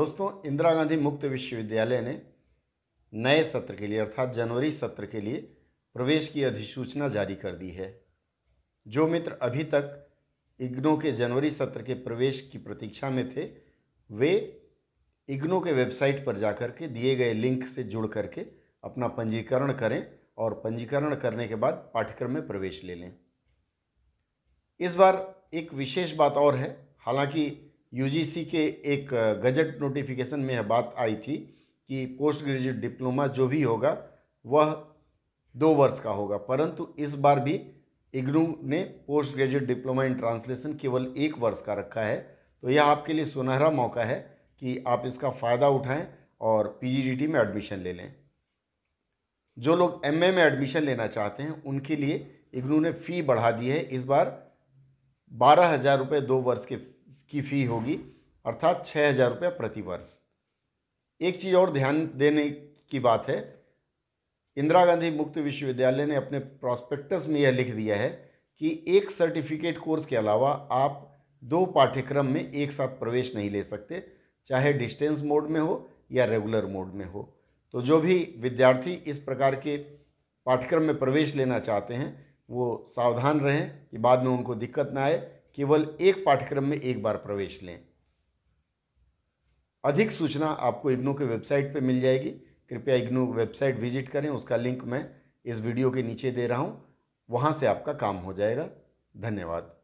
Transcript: दोस्तों, इंदिरा गांधी मुक्त विश्वविद्यालय ने नए सत्र के लिए अर्थात जनवरी सत्र के लिए प्रवेश की अधिसूचना जारी कर दी है। जो मित्र अभी तक इग्नो के जनवरी सत्र के प्रवेश की प्रतीक्षा में थे, वे इग्नो के वेबसाइट पर जाकर के दिए गए लिंक से जुड़ करके अपना पंजीकरण करें और पंजीकरण करने के बाद पाठ्यक्रम में प्रवेश ले लें। इस बार एक विशेष बात और है। हालांकि UGC के एक गजट नोटिफिकेशन में यह बात आई थी कि पोस्ट ग्रेजुएट डिप्लोमा जो भी होगा वह 2 वर्ष का होगा, परंतु इस बार भी इग्नू ने post graduate diploma in translation केवल 1 वर्ष का रखा है। तो यह आपके लिए सुनहरा मौका है कि आप इसका फ़ायदा उठाएं और PGDT में एडमिशन ले लें। जो लोग MA में एडमिशन लेना चाहते हैं उनके लिए इग्नू ने फ़ी बढ़ा दी है। इस बार 12,000 रुपये 2 वर्ष की फ़ी होगी, अर्थात 6,000 रुपये प्रति वर्ष। एक चीज़ और ध्यान देने की बात है, इंदिरा गांधी मुक्त विश्वविद्यालय ने अपने प्रोस्पेक्टस में यह लिख दिया है कि एक सर्टिफिकेट कोर्स के अलावा आप 2 पाठ्यक्रम में एक साथ प्रवेश नहीं ले सकते, चाहे डिस्टेंस मोड में हो या रेगुलर मोड में हो। तो जो भी विद्यार्थी इस प्रकार के पाठ्यक्रम में प्रवेश लेना चाहते हैं वो सावधान रहें कि बाद में उनको दिक्कत ना आए। केवल एक पाठ्यक्रम में एक बार प्रवेश लें। अधिक सूचना आपको इग्नू के वेबसाइट पर मिल जाएगी। कृपया इग्नू वेबसाइट विजिट करें, उसका लिंक मैं इस वीडियो के नीचे दे रहा हूँ, वहाँ से आपका काम हो जाएगा। धन्यवाद।